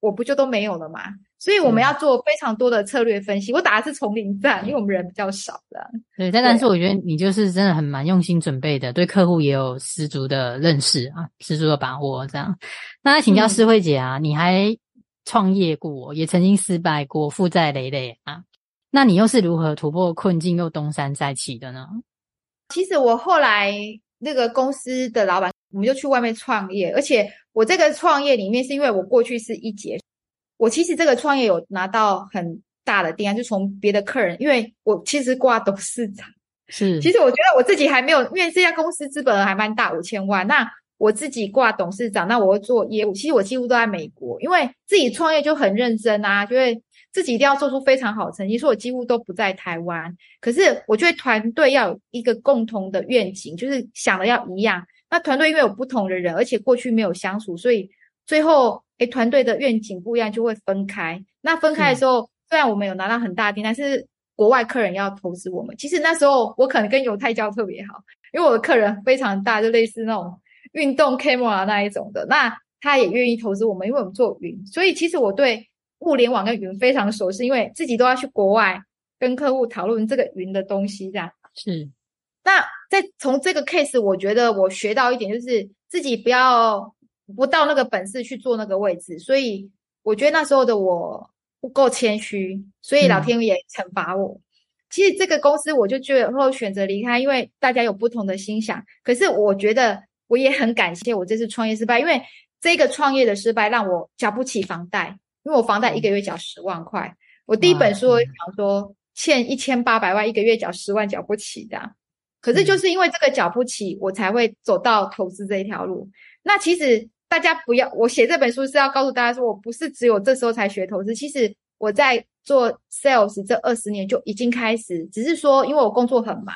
我不就都没有了嘛？所以我们要做非常多的策略分析。我打的是丛林战，因为我们人比较少的。对，但是我觉得你就是真的很蛮用心准备的，对客户也有十足的认识啊，十足的把握这样。那请教诗慧姐啊，你还创业过，也曾经失败过，负债累累啊，那你又是如何突破困境又东山再起的呢？其实我后来那个公司的老板，我们就去外面创业，而且我这个创业里面是因为我过去是一姐，我其实这个创业有拿到很大的订单，就从别的客人，因为我其实挂董事长，是，其实我觉得我自己还没有，因为这家公司资本额还蛮大，5000万，那我自己挂董事长，那我做业务，其实我几乎都在美国，因为自己创业就很认真啊，就会自己一定要做出非常好的成绩，所以我几乎都不在台湾，可是我觉得团队要有一个共同的愿景，就是想的要一样，那团队因为有不同的人，而且过去没有相处，所以最后团队的愿景不一样就会分开，那分开的时候虽然我们有拿到很大的订单，但是国外客人要投资我们，其实那时候我可能跟犹太教特别好，因为我的客人非常大，就类似那种运动 camera 那一种的，那他也愿意投资我们，因为我们做云，所以其实我对物联网跟云非常熟悉，因为自己都要去国外跟客户讨论这个云的东西这样。是，那在从这个 case 我觉得我学到一点，就是自己不到那个本事去做那个位置，所以我觉得那时候的我不够谦虚，所以老天爷惩罚我。其实这个公司我就最后选择离开，因为大家有不同的心想，可是我觉得我也很感谢我这次创业失败，因为这个创业的失败让我缴不起房贷，因为我房贷一个月缴10万块，我第一本书我想说欠1800万，一个月缴10万缴不起的，可是就是因为这个缴不起，我才会走到投资这一条路。那其实大家不要，我写这本书是要告诉大家说，我不是只有这时候才学投资，其实我在做 sales 这20年就已经开始，只是说因为我工作很忙，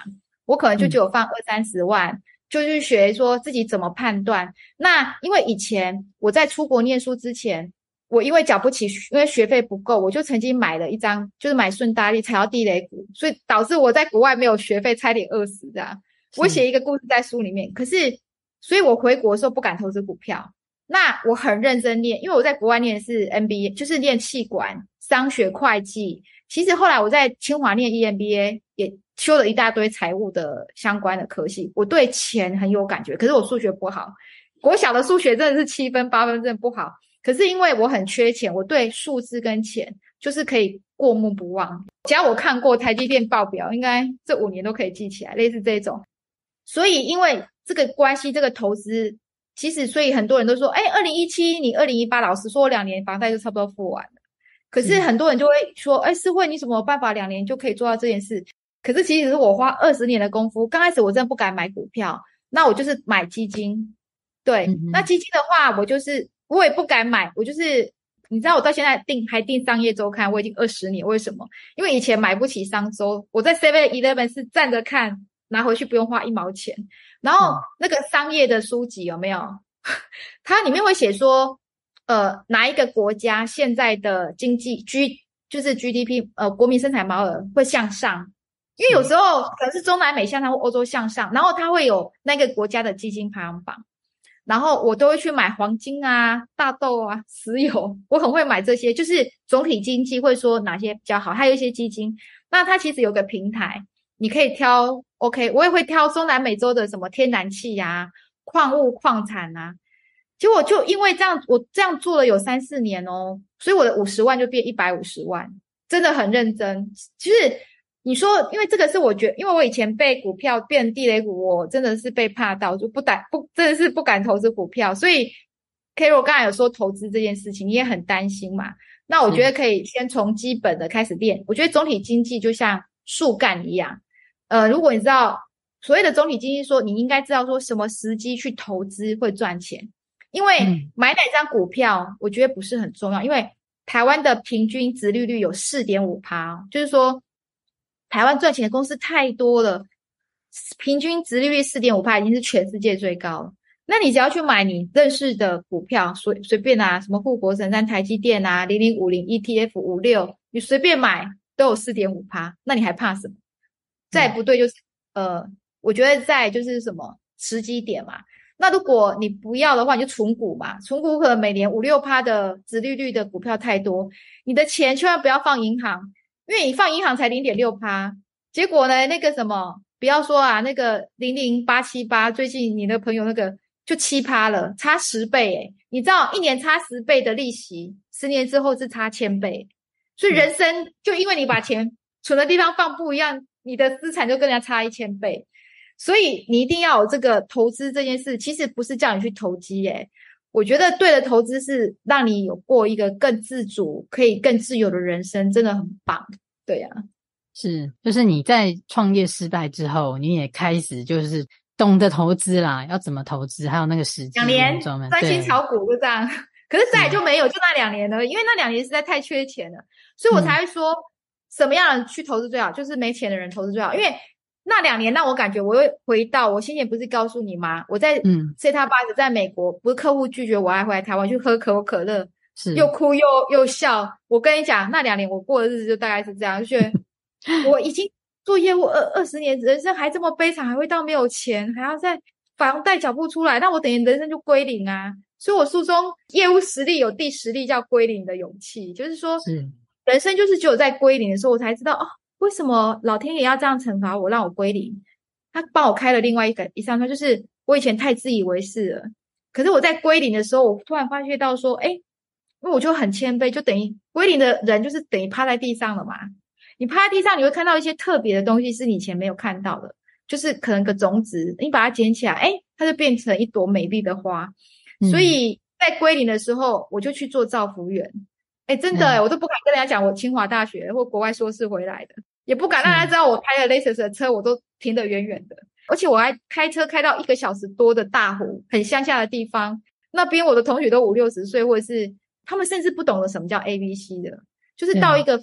我可能就只有放20-30万、就去学说自己怎么判断。那因为以前我在出国念书之前，我因为缴不起，因为学费不够，我就曾经买了一张，就是买顺大利踩到地雷股，所以导致我在国外没有学费，差点饿死这样。我写一个故事在书里面，可是所以我回国的时候不敢投资股票，那我很认真念，因为我在国外念的是 MBA， 就是念企管、商学、会计，其实后来我在清华念 EMBA 也修了一大堆财务的相关的科系，我对钱很有感觉，可是我数学不好，国小的数学真的是7分8分真的不好，可是因为我很缺钱，我对数字跟钱就是可以过目不忘，只要我看过台积电报表，应该这5年都可以记起来，类似这种。所以因为这个关系，这个投资其实，所以很多人都说2017你2018，老实说我2年房贷就差不多付完了，可是很多人就会说诗慧你怎么有办法2年就可以做到这件事，可是其实是我花20年的功夫。刚开始我真的不敢买股票，那我就是买基金，对，那基金的话我也不敢买，我就是你知道我到现在还订商业周刊，我已经20年，为什么？因为以前买不起商周，我在 7-11 是站着看，拿回去不用花1毛钱，然后那个商业的书籍有没有它里面会写说哪一个国家现在的经济就是 GDP 国民生产毛额会向上，因为有时候可能是中南美向上或欧洲向上，然后它会有那个国家的基金排行榜，然后我都会去买黄金啊、大豆啊、石油，我很会买这些，就是总体经济会说哪些比较好，还有一些基金，那它其实有个平台你可以挑 OK， 我也会挑中南美洲的什么天然气啊、矿物矿产啊，结果就因为这样，我这样做了有3-4年哦，所以我的50万就变150万，真的很认真。其实你说，因为这个是我觉得，因为我以前被股票变地雷股，我真的是被怕到，就真的是不敢投资股票。所以 Carol 刚才有说投资这件事情，你也很担心嘛。那我觉得可以先从基本的开始练。我觉得总体经济就像树干一样，如果你知道所谓的总体经济说，你应该知道说什么时机去投资会赚钱，因为买哪张股票，我觉得不是很重要，因为台湾的平均殖利率有 4.5%， 就是说。台湾赚钱的公司太多了，平均殖利率 4.5% 已经是全世界最高了。那你只要去买你认识的股票，随便啊，什么护国神山、台积电啊、0050 ETF56， 你随便买都有 4.5%， 那你还怕什么？再不对就是我觉得再就是什么时机点嘛。那如果你不要的话，你就存股嘛，存股可能每年 5-6% 的殖利率的股票太多，你的钱千万不要放银行。因为你放银行才 0.6%， 结果呢那个什么不要说啊，那个00878最近你的朋友那个就 7% 了，差10倍欸，你知道一年差10倍的利息，10年之后是差1000倍。所以人生就因为你把钱存的地方放不一样，你的资产就跟人家差1000倍。所以你一定要有这个投资这件事，其实不是叫你去投机欸，我觉得对的投资是让你有过一个更自主可以更自由的人生，真的很棒。对啊，是，就是你在创业失败之后，你也开始就是懂得投资啦，要怎么投资，还有那个时机。2年专心炒股就这样，可是再来就没有，就那2年了，因为那2年实在太缺钱了，所以我才会说什么样的去投资最好，就是没钱的人投资最好。因为那2年让我感觉，我又回到我先前不是告诉你吗？我在Citibank在美国，不是客户拒绝我，还回来台湾去喝可口可乐，是又哭又笑。我跟你讲，那2年我过的日子就大概是这样，就觉得我已经做业务20年，人生还这么悲惨，还会到没有钱，还要在房贷缴不出来，那我等于人生就归零啊！所以我书中业务实力有第10例叫归零的勇气，就是说，人生就是只有在归零的时候，我才知道哦。为什么老天爷要这样惩罚我，让我归零？他帮我开了另外一扇窗，就是我以前太自以为是了。可是我在归零的时候，我突然发现到说，因为我就很谦卑，就等于归零的人就是等于趴在地上了嘛。你趴在地上，你会看到一些特别的东西，是你以前没有看到的，就是可能个种子，你把它捡起来，它就变成一朵美丽的花。所以在归零的时候，我就去做造福员。真的我都不敢跟人家讲我清华大学或国外硕士回来的，也不敢让他知道我开了 Lexus 的车，我都停得远远的，而且我还开车开到1个小时多的大湖，很乡下的地方，那边我的同学都50-60岁，或者是他们甚至不懂得什么叫 ABC 的，就是到一个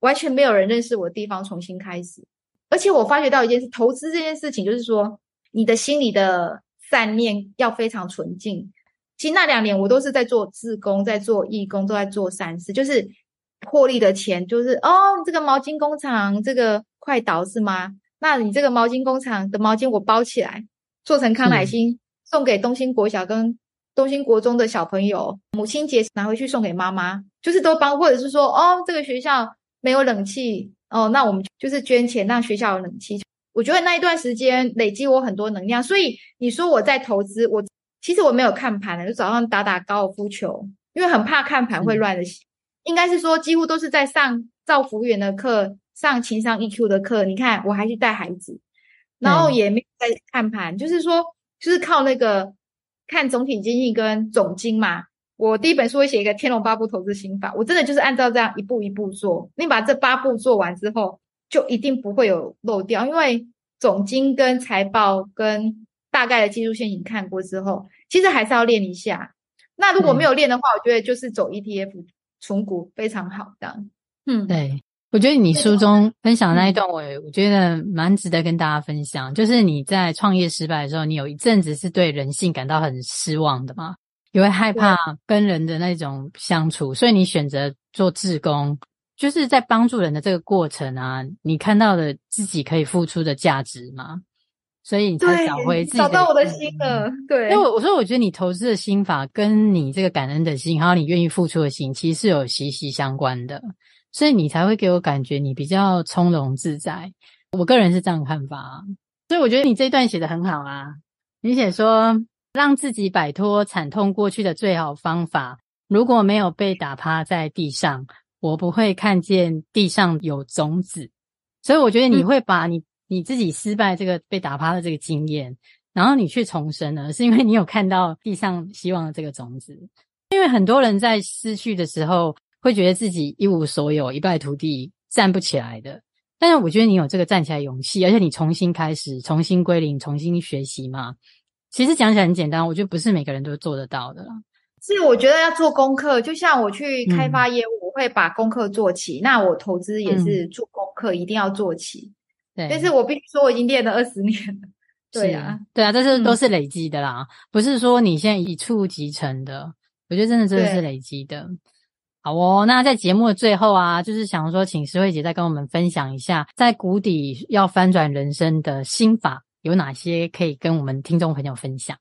完全没有人认识我的地方重新开始。而且我发觉到一件事，投资这件事情就是说你的心里的善念要非常纯净。其实那2年我都是在做志工，在做义工，都在做善事，就是获利的钱就是你这个毛巾工厂这个快倒是吗？那你这个毛巾工厂的毛巾我包起来做成康乃馨，送给东兴国小跟东兴国中的小朋友，母亲节拿回去送给妈妈，就是都帮。或者是说这个学校没有冷气那我们就是捐钱让学校有冷气。我觉得那一段时间累积我很多能量，所以你说我在投资，我其实我没有看盘的，就早上打打高尔夫球，因为很怕看盘会乱的心。应该是说几乎都是在上造福员的课，上情商 EQ 的课，你看我还去带孩子，然后也没有在看盘，就是说就是靠那个看总体经济跟总经嘛。我第一本书会写一个天龙八部投资心法，我真的就是按照这样一步一步做，你把这8步做完之后就一定不会有漏掉，因为总经跟财报跟大概的技术线型看过之后，其实还是要练一下。那如果没有练的话，我觉得就是走 ETF 存股非常好的。对，我觉得你书中分享的那一段我觉得蛮值得跟大家分享。就是你在创业失败的时候，你有一阵子是对人性感到很失望的嘛，也会害怕跟人的那种相处，所以你选择做志工，就是在帮助人的这个过程啊，你看到了自己可以付出的价值嘛，所以你才找回自己，找到我的心了。对，因为我说我觉得你投资的心法跟你这个感恩的心，还有你愿意付出的心，其实是有息息相关的，所以你才会给我感觉你比较从容自在。我个人是这样的看法啊，所以我觉得你这一段写得很好啊。你写说让自己摆脱惨痛过去的最好方法，如果没有被打趴在地上，我不会看见地上有种子。所以我觉得你会把你自己失败这个被打趴的这个经验，然后你去重生了，是因为你有看到地上希望的这个种子。因为很多人在失去的时候会觉得自己一无所有，一败涂地，站不起来的，但是我觉得你有这个站起来勇气，而且你重新开始，重新归零，重新学习嘛。其实讲起来很简单，我觉得不是每个人都做得到的啦。是，我觉得要做功课，就像我去开发业务，我会把功课做起，那我投资也是做功课，一定要做起。对，但是我必须说我已经练了20年了。对啊，对啊，这是都是累积的啦，不是说你现在一触即成的，我觉得真的是累积的。好哦，那在节目的最后啊，就是想说请诗慧姐再跟我们分享一下，在谷底要翻转人生的心法有哪些可以跟我们听众朋友分享。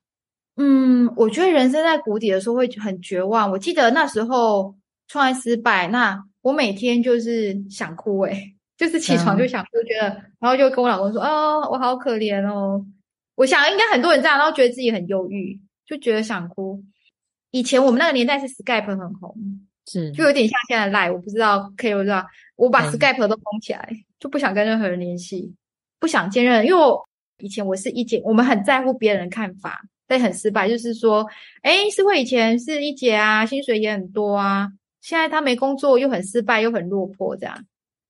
我觉得人生在谷底的时候会很绝望，我记得那时候创业失败，那我每天就是想哭就是起床就想哭，觉得然后就跟我老公说我好可怜哦。我想应该很多人这样，然后觉得自己很忧郁，就觉得想哭。以前我们那个年代是 Skype 很红，是就有点像现在 Line， 我不知道 Carol 知道，我把 Skype 都封起来，就不想跟任何人联系，不想见任何人，因为我们很在乎别人的看法，但很失败，就是说诗慧以前是一姐啊，薪水也很多啊，现在她没工作又很失败又很落魄这样。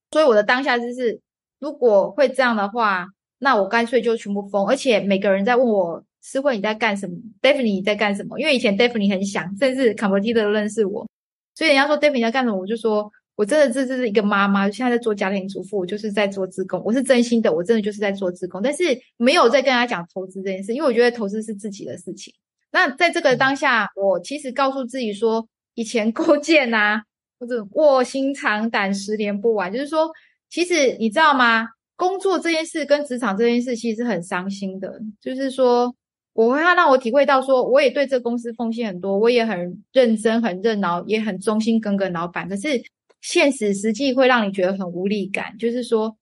所以我的当下就是如果会这样的话，那我干脆就全部封，而且每个人在问我诗慧你在干什么， Daphne 你在干什么，因为以前 Daphne 很想，甚至 Competitor 都认识我，所以人家说 Daphne 在干什么，我就说我真的这是一个妈妈，现在在做家庭主妇，我就是在做志工，我是真心的，我真的就是在做志工，但是没有在跟他讲投资这件事，因为我觉得投资是自己的事情。那在这个当下，我其实告诉自己说，以前勾践啊，或者卧薪尝胆十年不晚，就是说其实你知道吗，工作这件事跟职场这件事其实是很伤心的，就是说我会让我体会到说，我也对这公司奉献很多，我也很认真很任劳，也很忠心耿耿老板，可是现实实际会让你觉得很无力感，就是说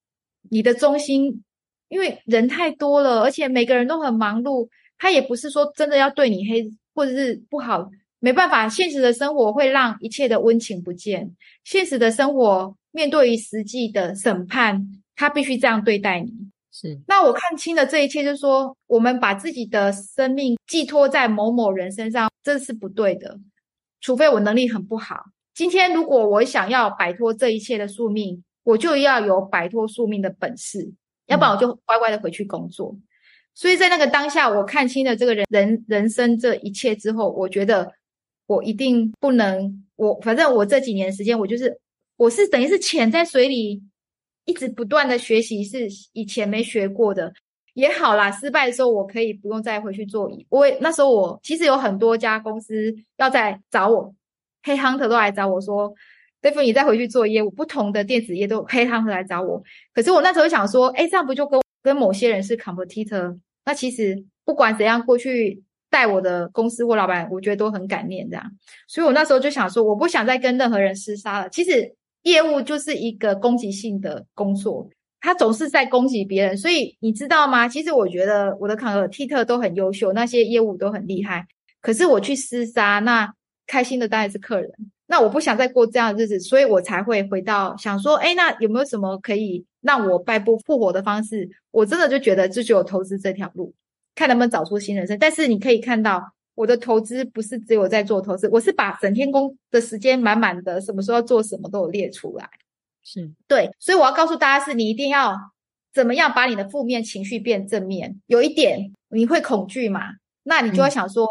你的忠心，因为人太多了，而且每个人都很忙碌，他也不是说真的要对你黑或者是不好，没办法，现实的生活会让一切的温情不见，现实的生活面对于实际的审判，他必须这样对待你。是，那我看清了这一切，就是说我们把自己的生命寄托在某某人身上，这是不对的，除非我能力很不好。今天如果我想要摆脱这一切的宿命，我就要有摆脱宿命的本事，要不然我就乖乖的回去工作。所以在那个当下，我看清了这个人生这一切之后，我觉得我一定不能，反正我这几年时间，我是等于是潜在水里一直不断的学习，是以前没学过的也好啦，失败的时候我可以不用再回去做。那时候我其实有很多家公司要再找我，黑 hunter 都来找我说 Daphne 你再回去做业务，不同的电子业都黑 hunter 来找我，可是我那时候想说这样不就跟某些人是 competitor， 那其实不管怎样过去带我的公司或老板，我觉得都很感念这样。所以我那时候就想说我不想再跟任何人厮杀了。其实业务就是一个攻击性的工作，他总是在攻击别人，所以你知道吗，其实我觉得我的 competitor 都很优秀，那些业务都很厉害，可是我去厮杀，那开心的当然是客人，那我不想再过这样的日子，所以我才会回到想说那有没有什么可以让我败不复活的方式，我真的就觉得就只有投资这条路，看能不能找出新人生。但是你可以看到我的投资不是只有在做投资，我是把整天工的时间满满的，什么时候要做什么都有列出来。是，对，所以我要告诉大家是你一定要怎么样把你的负面情绪变正面。有一点你会恐惧嘛，那你就会想说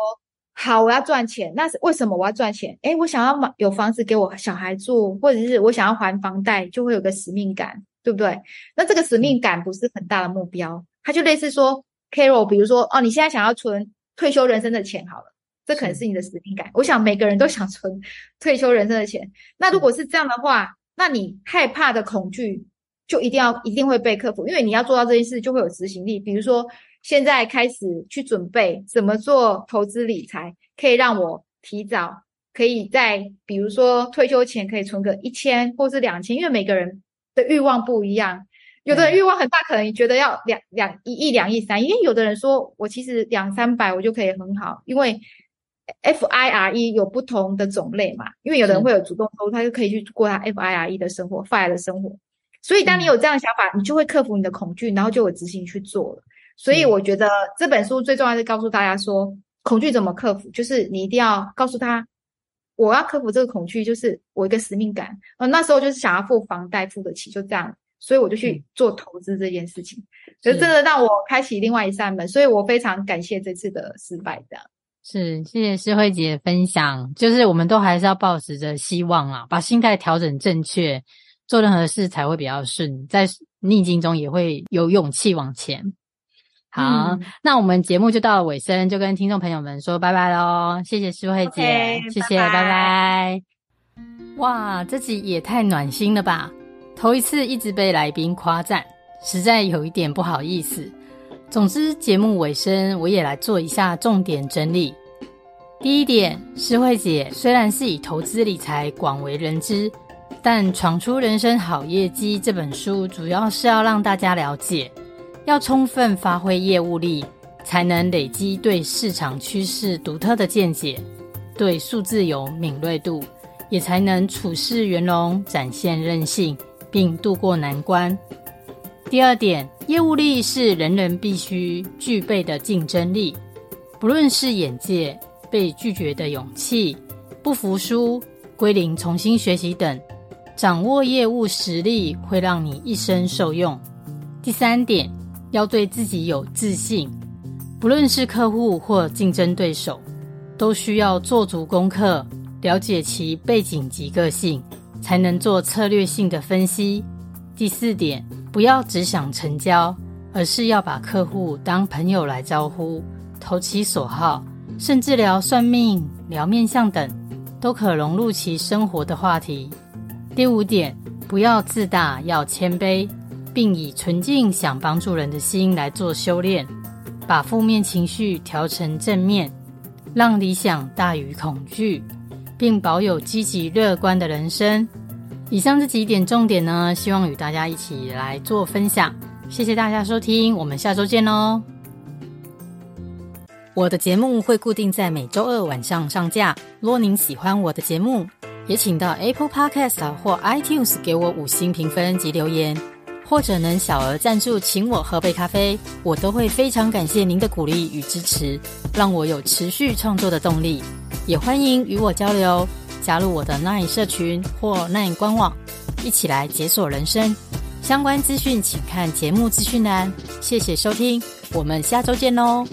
好我要赚钱，那是为什么我要赚钱，我想要有房子给我小孩住，或者是我想要还房贷，就会有个使命感，对不对？那这个使命感不是很大的目标，它就类似说 Carol 比如说你现在想要存退休人生的钱好了，这可能是你的使命感。我想每个人都想存退休人生的钱，那如果是这样的话，那你害怕的恐惧就一定会被克服，因为你要做到这件事就会有执行力。比如说现在开始去准备怎么做投资理财，可以让我提早可以在比如说退休前可以存个1000或是2000，因为每个人的欲望不一样，有的人欲望很大，可能觉得要1亿、2亿、3亿，因为有的人说我其实200-300我就可以很好，因为 FIRE 有不同的种类嘛，因为有的人会有主动收入，他就可以去过他 FIRE 的生活，FIRE 的生活。所以当你有这样的想法，你就会克服你的恐惧，然后就有执行去做了。所以我觉得这本书最重要的是告诉大家说，恐惧怎么克服，就是你一定要告诉他，我要克服这个恐惧，就是我一个使命感。那时候就是想要付房贷付得起，就这样，所以我就去做投资这件事情，所以真的让我开启另外一扇门，所以我非常感谢这次的失败这样。是，谢谢诗慧姐的分享，就是我们都还是要抱持着希望啦，把心态调整正确，做任何事才会比较顺，在逆境中也会有勇气往前。好，那我们节目就到了尾声，就跟听众朋友们说拜拜咯，谢谢诗慧姐。Okay, 谢谢，拜拜。哇，这集也太暖心了吧，头一次一直被来宾夸赞，实在有一点不好意思。总之节目尾声我也来做一下重点整理。第一点，诗慧姐虽然是以投资理财广为人知，但闯出人生好业绩这本书主要是要让大家了解，要充分发挥业务力，才能累积对市场趋势独特的见解，对数字有敏锐度，也才能处事圆融，展现韧性，并度过难关。第二点，业务力是人人必须具备的竞争力，不论是眼界、被拒绝的勇气、不服输、归零重新学习等，掌握业务实力会让你一生受用。第三点，要对自己有自信，不论是客户或竞争对手，都需要做足功课，了解其背景及个性，才能做策略性的分析。第四点，不要只想成交，而是要把客户当朋友来招呼，投其所好，甚至聊算命、聊面相等，都可融入其生活的话题。第五点，不要自大，要谦卑，并以纯净想帮助人的心来做修炼，把负面情绪调成正面，让理想大于恐惧，并保有积极乐观的人生。以上这几点重点呢，希望与大家一起来做分享。谢谢大家收听，我们下周见哦。我的节目会固定在每周二晚上上架，若您喜欢我的节目，也请到 Apple Podcast 或 iTunes 给我5星评分及留言，或者能小额赞助请我喝杯咖啡，我都会非常感谢您的鼓励与支持，让我有持续创作的动力。也欢迎与我交流，加入我的 LINE 社群或 LINE 官网，一起来解锁人生。相关资讯请看节目资讯栏。谢谢收听，我们下周见咯。